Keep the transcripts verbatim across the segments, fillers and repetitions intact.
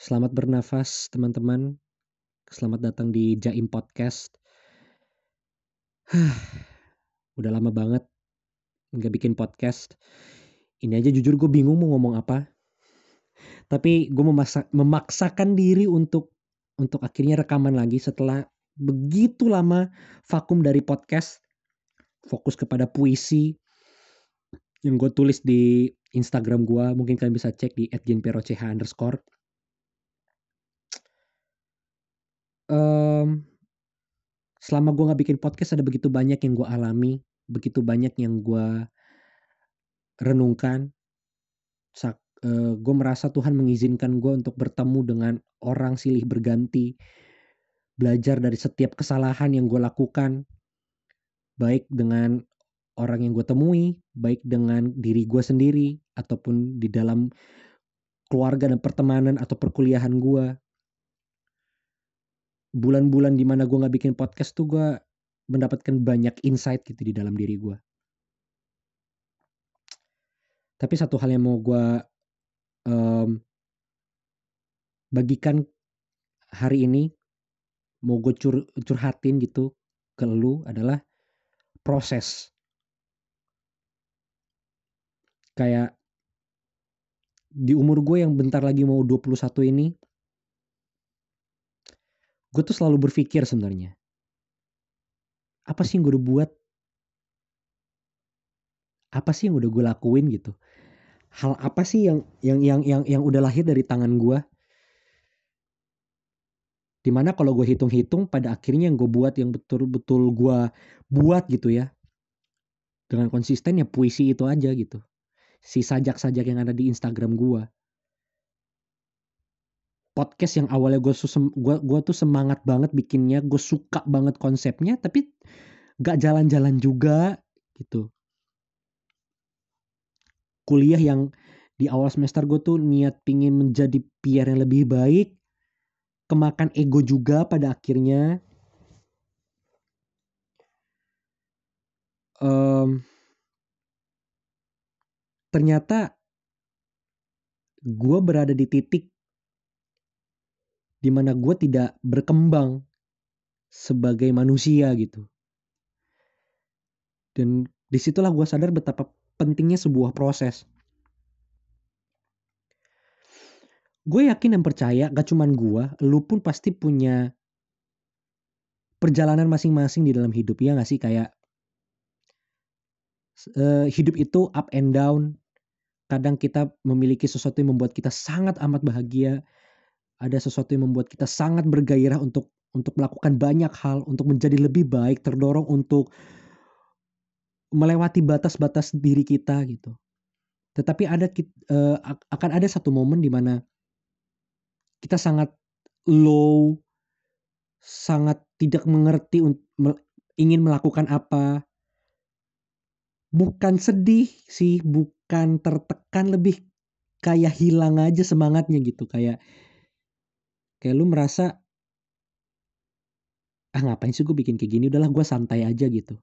Selamat bernafas teman-teman. Selamat datang di Jaim Podcast. Udah lama banget gak bikin podcast. Ini aja jujur gue bingung mau ngomong apa. Tapi gue memaksa, memaksakan diri untuk untuk akhirnya rekaman lagi setelah begitu lama vakum dari podcast. Fokus kepada puisi yang gue tulis di Instagram gue. Mungkin kalian bisa cek di at gian piero c h underscore. Um, selama gue gak bikin podcast ada begitu banyak yang gue alami, begitu banyak yang gue renungkan. Sak, uh, gue merasa Tuhan mengizinkan gue untuk bertemu dengan orang silih berganti, belajar dari setiap kesalahan yang gue lakukan, baik dengan orang yang gue temui, baik dengan diri gue sendiri, ataupun di dalam keluarga dan pertemanan atau perkuliahan gue. Bulan-bulan di mana gue nggak bikin podcast tuh gue mendapatkan banyak insight gitu di dalam diri gue. Tapi satu hal yang mau gue um, bagikan hari ini, mau gue cur- curhatin gitu ke lu adalah proses. Kayak di umur gue yang bentar lagi mau dua puluh satu ini, gue tuh selalu berpikir sebenarnya, apa sih yang gue udah buat? Apa sih yang udah gue lakuin gitu? Hal apa sih yang yang yang yang yang udah lahir dari tangan gue? Dimana kalau gue hitung-hitung pada akhirnya yang gue buat, yang betul-betul gue buat gitu ya, dengan konsisten ya puisi itu aja gitu. Si sajak-sajak yang ada di Instagram gue. Podcast yang awalnya gue gue gue tuh semangat banget bikinnya, gue suka banget konsepnya, tapi gak jalan-jalan juga gitu. Kuliah yang di awal semester gue tuh niat pingin menjadi P R yang lebih baik, kemakan ego juga pada akhirnya. Um, ternyata gue berada di titik dimana gue tidak berkembang sebagai manusia gitu. Dan disitulah gue sadar betapa pentingnya sebuah proses. Gue yakin dan percaya gak cuman gue, lu pun pasti punya perjalanan masing-masing di dalam hidup, ya gak sih? Kayak uh, hidup itu up and down. Kadang kita memiliki sesuatu yang membuat kita sangat amat bahagia. Ada sesuatu yang membuat kita sangat bergairah untuk untuk melakukan banyak hal, untuk menjadi lebih baik, terdorong untuk melewati batas-batas diri kita gitu. Tetapi ada uh, akan ada satu momen di mana kita sangat low, sangat tidak mengerti ingin melakukan apa. Bukan sedih sih, bukan tertekan, lebih kayak hilang aja semangatnya gitu, kayak Kayak lu merasa, ah ngapain sih gue bikin kayak gini, udahlah gue santai aja gitu.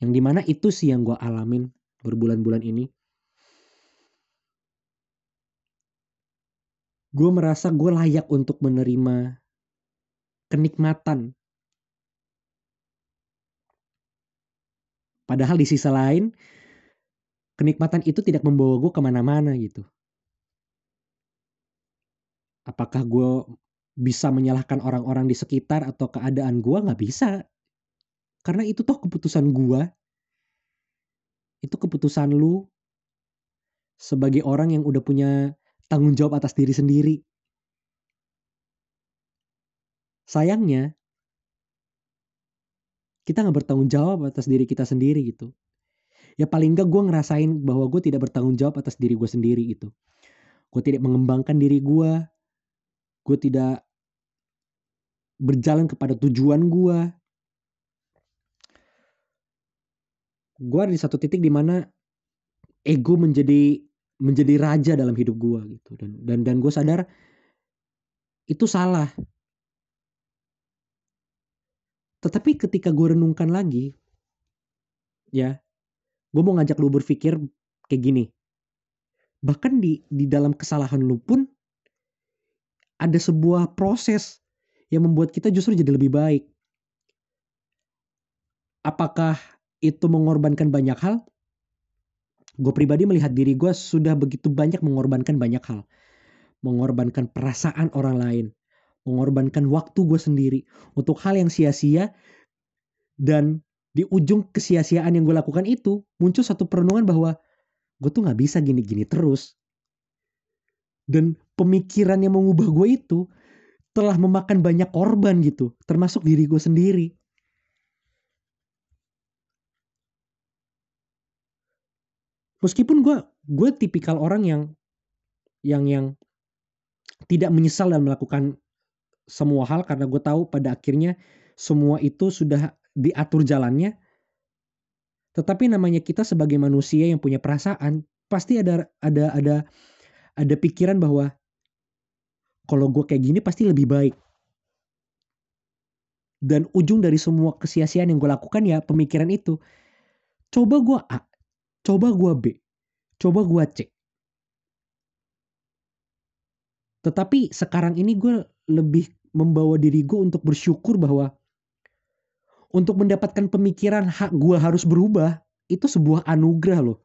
Yang dimana itu sih yang gue alamin berbulan-bulan ini. Gue merasa gue layak untuk menerima kenikmatan. Padahal di sisi lain, kenikmatan itu tidak membawa gue kemana-mana gitu. Apakah gue bisa menyalahkan orang-orang di sekitar atau keadaan gue? Gak bisa. Karena itu toh keputusan gue. Itu keputusan lu sebagai orang yang udah punya tanggung jawab atas diri sendiri. Sayangnya, kita gak bertanggung jawab atas diri kita sendiri gitu. Ya paling gak gue ngerasain bahwa gue tidak bertanggung jawab atas diri gue sendiri gitu. Gue tidak mengembangkan diri gue. Gue tidak berjalan kepada tujuan gue. Gue ada di satu titik di mana ego menjadi menjadi raja dalam hidup gue gitu. Dan dan dan gue sadar itu salah. Tetapi ketika gue renungkan lagi, ya, gue mau ngajak lu berpikir kayak gini. Bahkan di di dalam kesalahan lu pun ada sebuah proses yang membuat kita justru jadi lebih baik. Apakah itu mengorbankan banyak hal? Gue pribadi melihat diri gue sudah begitu banyak mengorbankan banyak hal. Mengorbankan perasaan orang lain. Mengorbankan waktu gue sendiri. Untuk hal yang sia-sia. Dan di ujung kesia-siaan yang gue lakukan itu, muncul satu perenungan bahwa gue tuh gak bisa gini-gini terus. Dan pemikiran yang mengubah gue itu telah memakan banyak korban gitu. Termasuk diri gue sendiri. Meskipun gue gue tipikal orang yang yang yang tidak menyesal dan melakukan semua hal, karena gue tahu pada akhirnya semua itu sudah diatur jalannya. Tetapi namanya kita sebagai manusia yang punya perasaan, pasti ada ada ada ada pikiran bahwa kalau gue kayak gini pasti lebih baik. Dan ujung dari semua kesia-siaan yang gue lakukan ya pemikiran itu. Coba gue A, coba gue B, coba gue C. Tetapi sekarang ini gue lebih membawa diri gue untuk bersyukur bahwa untuk mendapatkan pemikiran hak gue harus berubah, itu sebuah anugerah loh.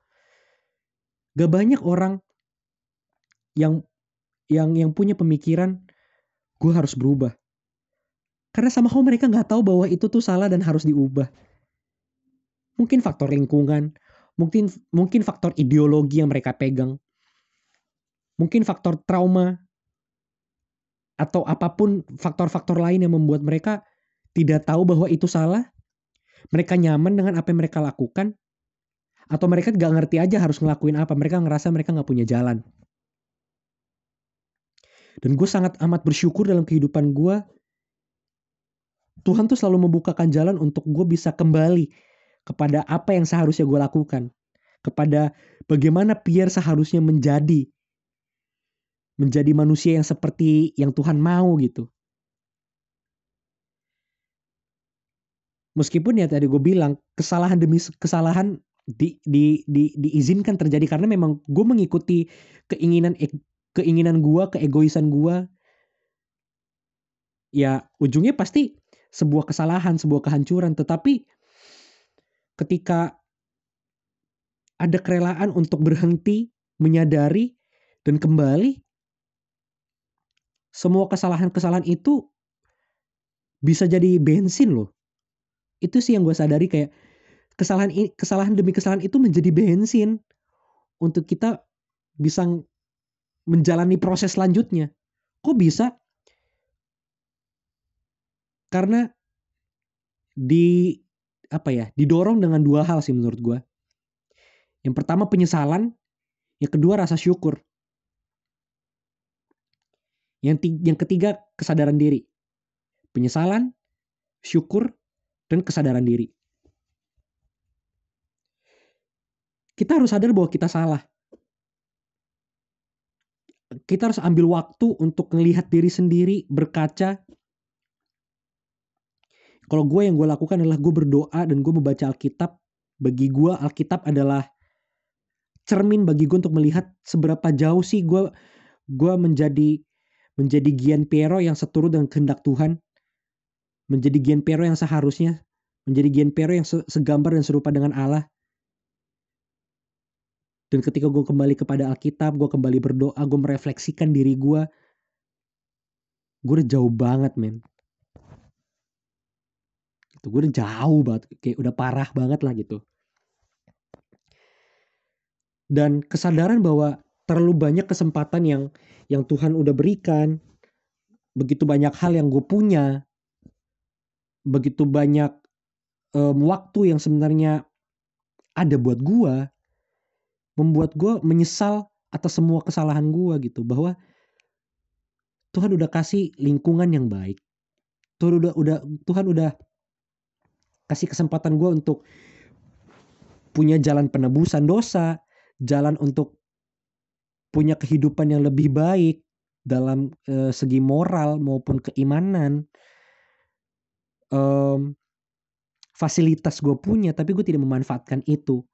Gak banyak orang yang yang yang punya pemikiran gue harus berubah. Karena somehow mereka gak tahu bahwa itu tuh salah dan harus diubah. Mungkin faktor lingkungan. Mungkin mungkin faktor ideologi yang mereka pegang. Mungkin faktor trauma. Atau apapun faktor-faktor lain yang membuat mereka tidak tahu bahwa itu salah. Mereka nyaman dengan apa yang mereka lakukan. Atau mereka gak ngerti aja harus ngelakuin apa. Mereka ngerasa mereka gak punya jalan. Dan gue sangat amat bersyukur dalam kehidupan gue. Tuhan tuh selalu membukakan jalan untuk gue bisa kembali kepada apa yang seharusnya gue lakukan. Kepada bagaimana Pierre seharusnya menjadi. Menjadi manusia yang seperti yang Tuhan mau gitu. Meskipun ya tadi gue bilang kesalahan demi kesalahan di, di, di, diizinkan terjadi. Karena memang gue mengikuti keinginan keinginan gue, keegoisan gue. Ya ujungnya pasti sebuah kesalahan, sebuah kehancuran. Tetapi ketika ada kerelaan untuk berhenti, menyadari, dan kembali, semua kesalahan-kesalahan itu bisa jadi bensin loh. Itu sih yang gue sadari, kayak kesalahan kesalahan demi kesalahan itu menjadi bensin untuk kita bisa menjalani proses selanjutnya. Kok bisa? Karena di apa ya, didorong dengan dua hal sih menurut gue. Yang pertama penyesalan, yang kedua rasa syukur. Yang, tiga, yang ketiga kesadaran diri. Penyesalan, syukur, dan kesadaran diri. Kita harus sadar bahwa kita salah. Kita harus ambil waktu untuk melihat diri sendiri, berkaca. Kalau gue yang gue lakukan adalah gue berdoa dan gue membaca Alkitab. Bagi gue Alkitab adalah cermin bagi gue untuk melihat seberapa jauh sih gue gue menjadi menjadi Gian Piero yang seturut dengan kehendak Tuhan, menjadi Gian Piero yang seharusnya, menjadi Gian Piero yang segambar dan serupa dengan Allah. Dan ketika gue kembali kepada Alkitab, gue kembali berdoa, gue merefleksikan diri gue, gue udah jauh banget men. Gue udah jauh banget, kayak udah parah banget lah gitu. Dan kesadaran bahwa terlalu banyak kesempatan yang yang Tuhan udah berikan, begitu banyak hal yang gue punya, begitu banyak um, waktu yang sebenarnya ada buat gue, membuat gue menyesal atas semua kesalahan gue gitu. Bahwa Tuhan udah kasih lingkungan yang baik, Tuhan udah udah Tuhan udah kasih kesempatan gue untuk punya jalan penebusan dosa, jalan untuk punya kehidupan yang lebih baik dalam e, segi moral maupun keimanan. Um, fasilitas gue punya tapi gue tidak memanfaatkan itu.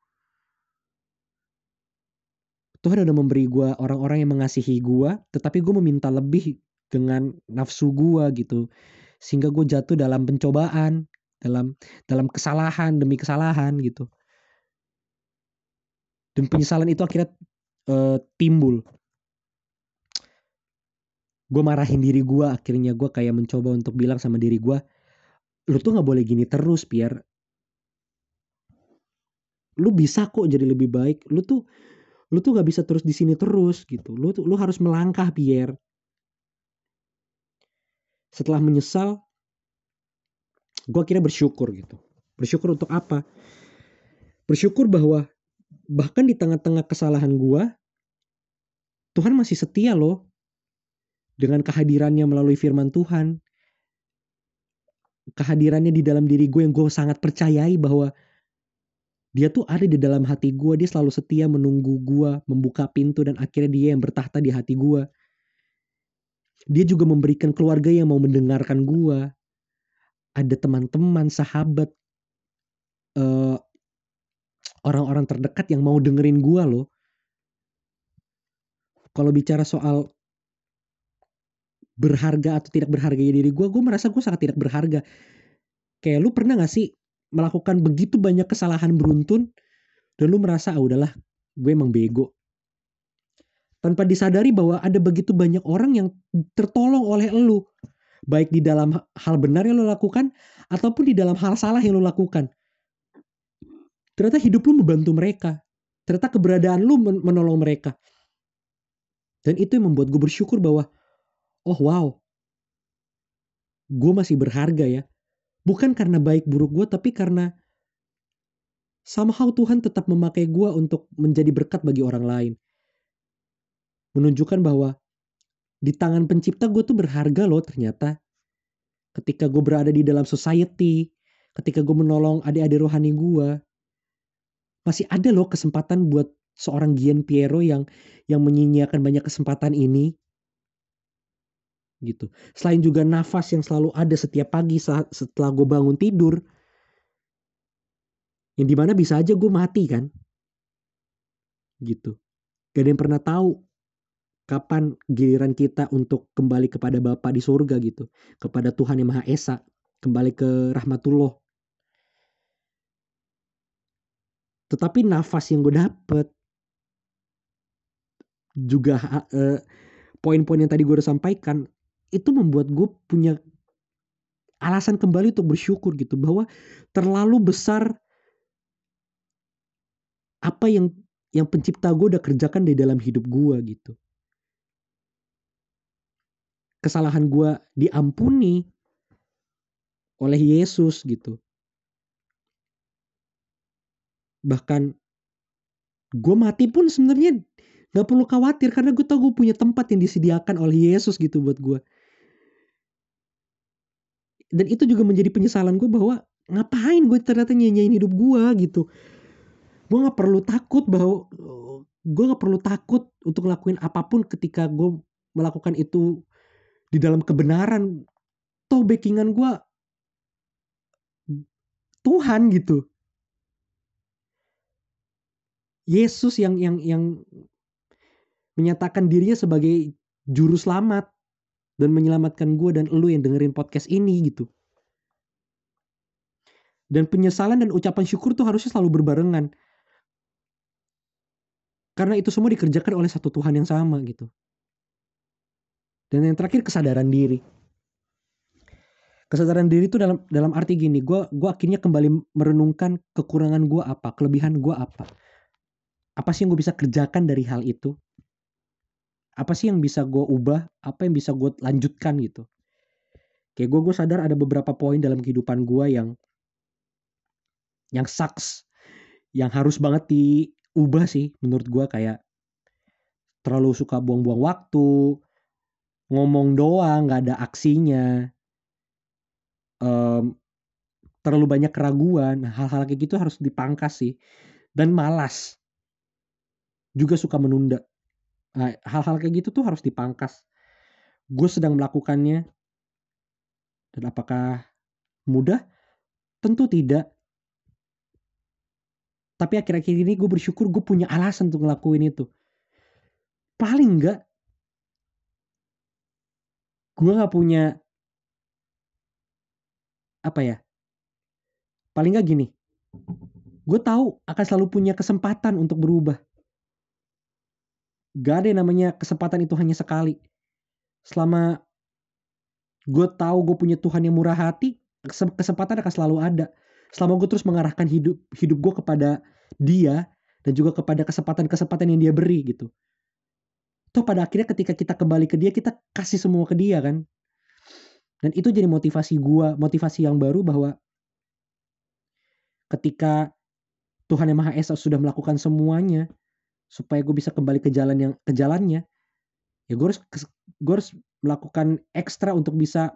Tuhan udah memberi gue orang-orang yang mengasihi gue, tetapi gue meminta lebih dengan nafsu gue gitu, sehingga gue jatuh dalam pencobaan, dalam dalam kesalahan demi kesalahan gitu. Dan penyesalan itu akhirnya uh, timbul. Gue marahin diri gue, akhirnya gue kayak mencoba untuk bilang sama diri gue, lu tuh gak boleh gini terus, Pier. Lu bisa kok jadi lebih baik. Lu tuh lu tuh gak bisa terus di sini terus gitu. Lu tuh, lu harus melangkah, Pier. Setelah menyesal, gue akhirnya bersyukur gitu. Bersyukur untuk apa? Bersyukur bahwa bahkan di tengah-tengah kesalahan gue, Tuhan masih setia loh. Dengan kehadirannya melalui firman Tuhan. Kehadirannya di dalam diri gue yang gue sangat percayai bahwa dia tuh ada di dalam hati gue. Dia selalu setia menunggu gue, membuka pintu, dan akhirnya dia yang bertahta di hati gue. Dia juga memberikan keluarga yang mau mendengarkan gue. Ada teman-teman, sahabat, uh, orang-orang terdekat yang mau dengerin gue loh. Kalau bicara soal berharga atau tidak berharganya diri gue, gue merasa gue sangat tidak berharga. Kayak lu pernah gak sih melakukan begitu banyak kesalahan beruntun, dan lu merasa, ah udahlah, gue emang bego. Tanpa disadari bahwa ada begitu banyak orang yang tertolong oleh lu, baik di dalam hal benar yang lu lakukan, ataupun di dalam hal salah yang lu lakukan. Ternyata hidup lu membantu mereka. Ternyata keberadaan lu menolong mereka. Dan itu yang membuat gue bersyukur bahwa, oh wow, gue masih berharga ya. Bukan karena baik buruk gue, tapi karena somehow Tuhan tetap memakai gue untuk menjadi berkat bagi orang lain. Menunjukkan bahwa di tangan pencipta gue tuh berharga loh ternyata. Ketika gue berada di dalam society, ketika gue menolong adik-adik rohani gue, masih ada loh kesempatan buat seorang Gian Piero yang, yang menyia-nyiakan banyak kesempatan ini. Gitu. Selain juga nafas yang selalu ada setiap pagi saat, setelah gue bangun tidur, yang dimana bisa aja gue mati kan, gitu. Gak ada yang pernah tahu kapan giliran kita untuk kembali kepada Bapa di surga gitu, kepada Tuhan yang Maha Esa, kembali ke rahmatullah. Tetapi nafas yang gue dapet juga, eh, poin-poin yang tadi gue udah sampaikan, itu membuat gue punya alasan kembali untuk bersyukur gitu. Bahwa terlalu besar apa yang yang pencipta gue udah kerjakan di dalam hidup gue gitu. Kesalahan gue diampuni oleh Yesus gitu. Bahkan gue mati pun sebenarnya gak perlu khawatir, karena gue tau gue punya tempat yang disediakan oleh Yesus gitu buat gue. Dan itu juga menjadi penyesalan gue bahwa ngapain gue ternyata nyanyain hidup gue gitu. Gue gak perlu takut bahwa gue gak perlu takut untuk ngelakuin apapun ketika gue melakukan itu di dalam kebenaran. Toh backingan gue Tuhan gitu. Yesus yang yang yang menyatakan dirinya sebagai juru selamat dan menyelamatkan gue dan elu yang dengerin podcast ini gitu. Dan penyesalan dan ucapan syukur tuh harusnya selalu berbarengan. Karena itu semua dikerjakan oleh satu Tuhan yang sama gitu. Dan yang terakhir, kesadaran diri. Kesadaran diri itu dalam dalam arti gini, gue gue akhirnya kembali merenungkan kekurangan gue apa, kelebihan gue apa. Apa sih yang gue bisa kerjakan dari hal itu? Apa sih yang bisa gue ubah? Apa yang bisa gue lanjutkan gitu? Kayak gue gue sadar ada beberapa poin dalam kehidupan gue yang yang sucks, yang harus banget diubah sih menurut gue. Kayak terlalu suka buang-buang waktu, ngomong doang nggak ada aksinya, um, terlalu banyak keraguan. Hal-hal kayak gitu harus dipangkas sih. Dan malas, juga suka menunda. Nah, hal-hal kayak gitu tuh harus dipangkas. Gue sedang melakukannya. Dan apakah mudah? Tentu tidak. Tapi akhir-akhir ini gue bersyukur gue punya alasan untuk ngelakuin itu. paling enggak gue gak punya apa ya, paling gak gini, gue tahu akan selalu punya kesempatan untuk berubah. Gak ada yang namanya kesempatan itu hanya sekali. Selama gue tahu gue punya Tuhan yang murah hati, kesempatan akan selalu ada. Selama gue terus mengarahkan hidup hidup gue kepada Dia dan juga kepada kesempatan-kesempatan yang Dia beri gitu. Toh pada akhirnya ketika kita kembali ke Dia, kita kasih semua ke Dia kan. Dan itu jadi motivasi gua, motivasi yang baru bahwa ketika Tuhan Yang Maha Esa sudah melakukan semuanya supaya gue bisa kembali ke jalan yang ke jalannya, ya gue harus gue harus melakukan ekstra untuk bisa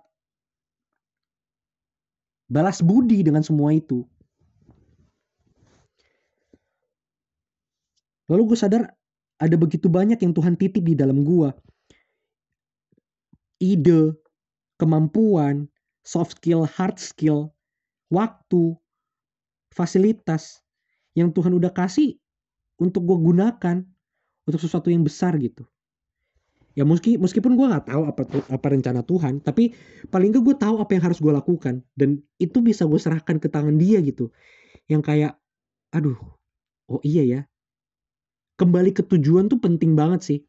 balas budi dengan semua itu. Lalu gue sadar ada begitu banyak yang Tuhan titip di dalam gue. Ide, kemampuan, soft skill, hard skill, waktu, fasilitas yang Tuhan udah kasih untuk gue gunakan untuk sesuatu yang besar gitu. Ya meski, meskipun gue gak tahu apa, apa rencana Tuhan, tapi paling gak gue tahu apa yang harus gue lakukan. Dan itu bisa gue serahkan ke tangan Dia gitu. Yang kayak, aduh, oh iya ya. Kembali ke tujuan tuh penting banget sih.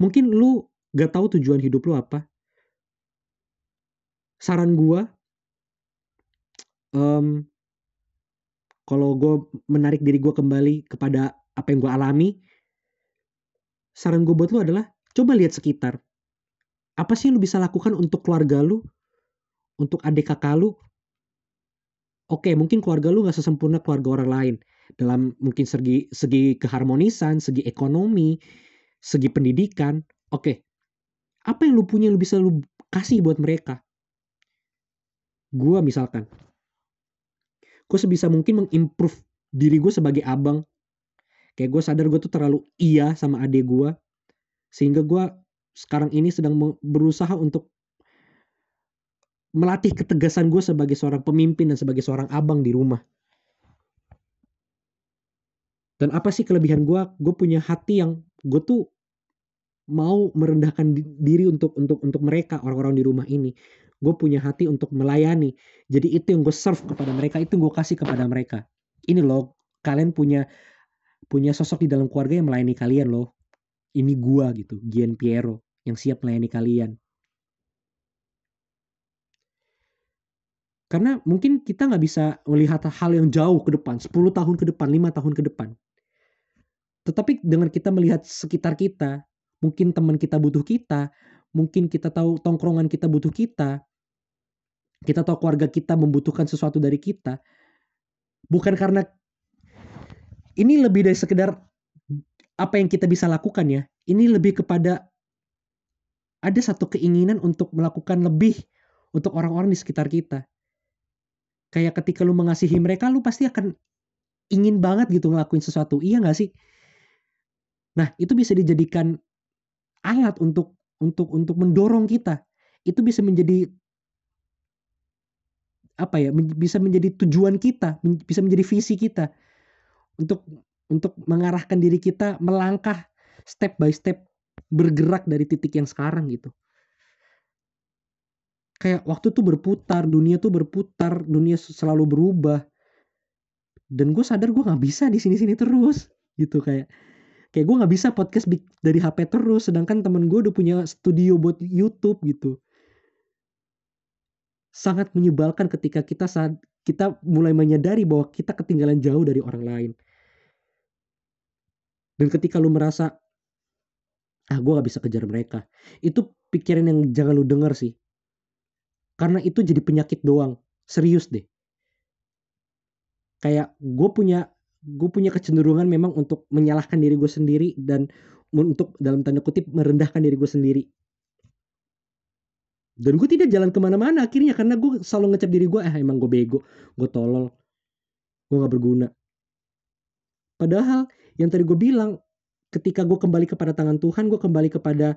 Mungkin lu gak tahu tujuan hidup lu apa. Saran gua, um, kalau gua menarik diri gua kembali kepada apa yang gua alami, saran gua buat lu adalah coba lihat sekitar. Apa sih yang lu bisa lakukan untuk keluarga lu, untuk adik kakak lu? Oke, mungkin keluarga lu gak sesempurna keluarga orang lain. Dalam mungkin segi segi keharmonisan, segi ekonomi, segi pendidikan. Oke, apa yang lu punya yang lu bisa lu kasih buat mereka? Gue misalkan, gue sebisa mungkin mengimprove diri gue sebagai abang. Kayak gue sadar gue tuh terlalu iya sama adik gue, sehingga gue sekarang ini sedang berusaha untuk melatih ketegasan gue sebagai seorang pemimpin dan sebagai seorang abang di rumah. Dan apa sih kelebihan gue? Gue punya hati yang gue tuh mau merendahkan diri untuk untuk untuk mereka, orang-orang di rumah ini. Gue punya hati untuk melayani. Jadi itu yang gue serve kepada mereka, itu yang gue kasih kepada mereka. Ini loh, kalian punya punya sosok di dalam keluarga yang melayani kalian loh. Ini gue gitu, Gian Piero yang siap melayani kalian. Karena mungkin kita gak bisa melihat hal yang jauh ke depan, sepuluh tahun ke depan, lima tahun ke depan. Tetapi dengan kita melihat sekitar kita, mungkin teman kita butuh kita, mungkin kita tahu tongkrongan kita butuh kita, kita tahu keluarga kita membutuhkan sesuatu dari kita. Bukan karena, ini lebih dari sekedar apa yang kita bisa lakukan ya. Ini lebih kepada ada satu keinginan untuk melakukan lebih untuk orang-orang di sekitar kita. Kayak ketika lu mengasihi mereka, lu pasti akan ingin banget gitu ngelakuin sesuatu. Iya gak sih? Nah, itu bisa dijadikan alat untuk untuk untuk mendorong kita. Itu bisa menjadi apa ya? Bisa menjadi tujuan kita, bisa menjadi visi kita untuk untuk mengarahkan diri kita melangkah step by step, bergerak dari titik yang sekarang gitu. Kayak waktu tuh berputar, dunia tuh berputar, dunia selalu berubah. Dan gue sadar gue gak bisa di sini-sini terus gitu. Kayak kayak gue gak bisa podcast dari H P terus. Sedangkan temen gue udah punya studio buat YouTube gitu. Sangat menyebalkan ketika kita saat kita mulai menyadari bahwa kita ketinggalan jauh dari orang lain. Dan ketika lu merasa, ah gue gak bisa kejar mereka. Itu pikiran yang jangan lu denger sih. Karena itu jadi penyakit doang. Serius deh. Kayak gue punya gue punya kecenderungan memang untuk menyalahkan diri gue sendiri. Dan untuk dalam tanda kutip merendahkan diri gue sendiri. Dan gue tidak jalan kemana-mana akhirnya. Karena gue selalu ngecap diri gue. Eh emang gue bego. Gue tolol. Gue gak berguna. Padahal yang tadi gue bilang. Ketika gue kembali kepada tangan Tuhan. Gue kembali kepada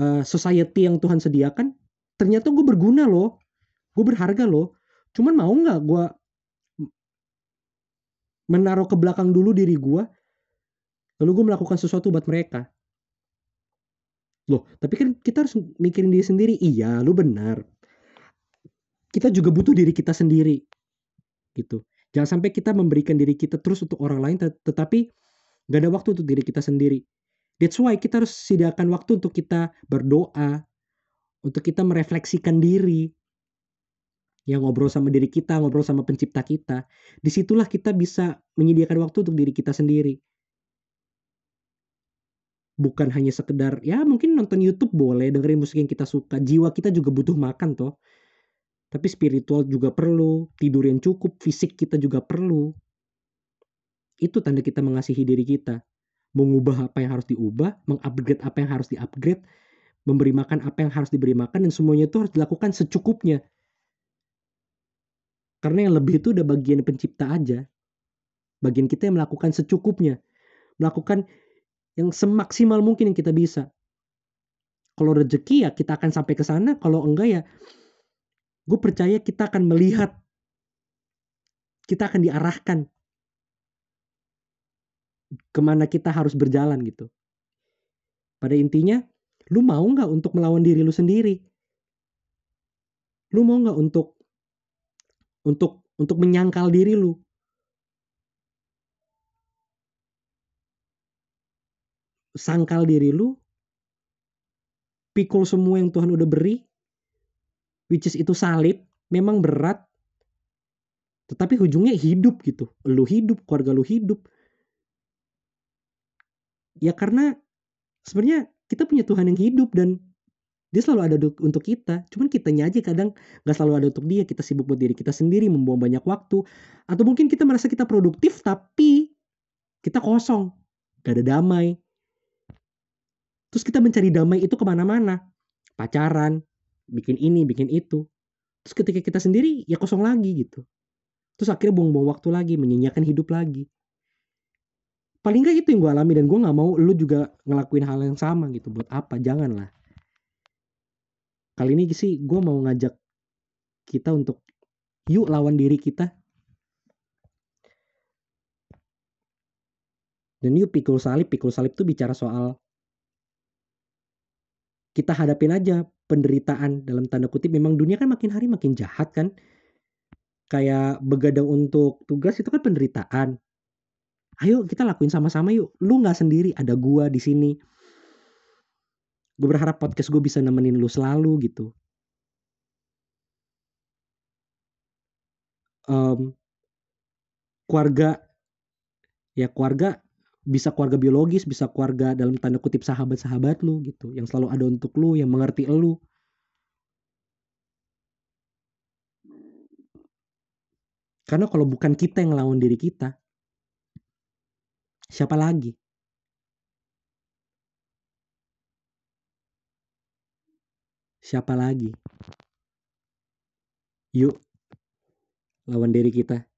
uh, society yang Tuhan sediakan. Ternyata gue berguna loh. Gue berharga loh. Cuman mau gak gue menaruh ke belakang dulu diri gue. lalu gue melakukan sesuatu buat mereka. Loh, tapi kan kita harus mikirin diri sendiri. Iya, lu benar. Kita juga butuh diri kita sendiri. Gitu. Jangan sampai kita memberikan diri kita terus untuk orang lain, tetapi gak ada waktu untuk diri kita sendiri. That's why kita harus sediakan waktu untuk kita berdoa, untuk kita merefleksikan diri. Yang ngobrol sama diri kita, ngobrol sama pencipta kita. Disitulah kita bisa menyediakan waktu untuk diri kita sendiri. Bukan hanya sekedar, ya mungkin nonton YouTube boleh, dengerin musik yang kita suka. Jiwa kita juga butuh makan toh. Tapi spiritual juga perlu, tidur yang cukup, fisik kita juga perlu. Itu tanda kita mengasihi diri kita. Mengubah apa yang harus diubah, mengupgrade apa yang harus diupgrade, memberi makan apa yang harus diberi makan, dan semuanya itu harus dilakukan secukupnya. Karena yang lebih itu udah bagian pencipta aja. Bagian kita yang melakukan secukupnya. Melakukan yang semaksimal mungkin yang kita bisa. Kalau rezeki ya kita akan sampai ke sana. Kalau enggak ya, gue percaya kita akan melihat. Kita akan diarahkan. Kemana kita harus berjalan gitu. Pada intinya, lu mau gak untuk melawan diri lu sendiri? Lu mau gak untuk, untuk, untuk menyangkal diri lu? Sangkal diri lu, pikul semua yang Tuhan udah beri, which is itu salib, memang berat, tetapi ujungnya hidup gitu, lu hidup, keluarga lu hidup, ya karena sebenarnya kita punya Tuhan yang hidup dan dia selalu ada untuk kita, cuman kitanya aja kadang nggak selalu ada untuk dia, kita sibuk buat diri kita sendiri, membuang banyak waktu, atau mungkin kita merasa kita produktif tapi kita kosong, gak ada damai. Terus kita mencari damai itu kemana-mana. Pacaran, bikin ini, bikin itu. Terus ketika kita sendiri, ya kosong lagi gitu. Terus akhirnya buang-buang waktu lagi, menyanyiakan hidup lagi. Paling gak itu yang gue alami. Dan gue gak mau lu juga ngelakuin hal yang sama gitu. Buat apa? Janganlah. Kali ini sih gue mau ngajak kita untuk yuk lawan diri kita. Dan yuk pikul salib. Pikul salib tuh bicara soal kita hadapin aja penderitaan dalam tanda kutip. Memang dunia kan makin hari makin jahat kan. Kayak begadang untuk tugas itu kan penderitaan. Ayo kita lakuin sama-sama yuk. Lu gak sendiri, ada gua di sini. Gue berharap podcast gue bisa nemenin lu selalu gitu. Um, keluarga. Ya keluarga. Bisa keluarga biologis, bisa keluarga dalam tanda kutip sahabat-sahabat lu gitu. Yang selalu ada untuk lu, yang mengerti lu. Karena kalau bukan kita yang ngelawan diri kita, siapa lagi? Siapa lagi? Yuk, lawan diri kita.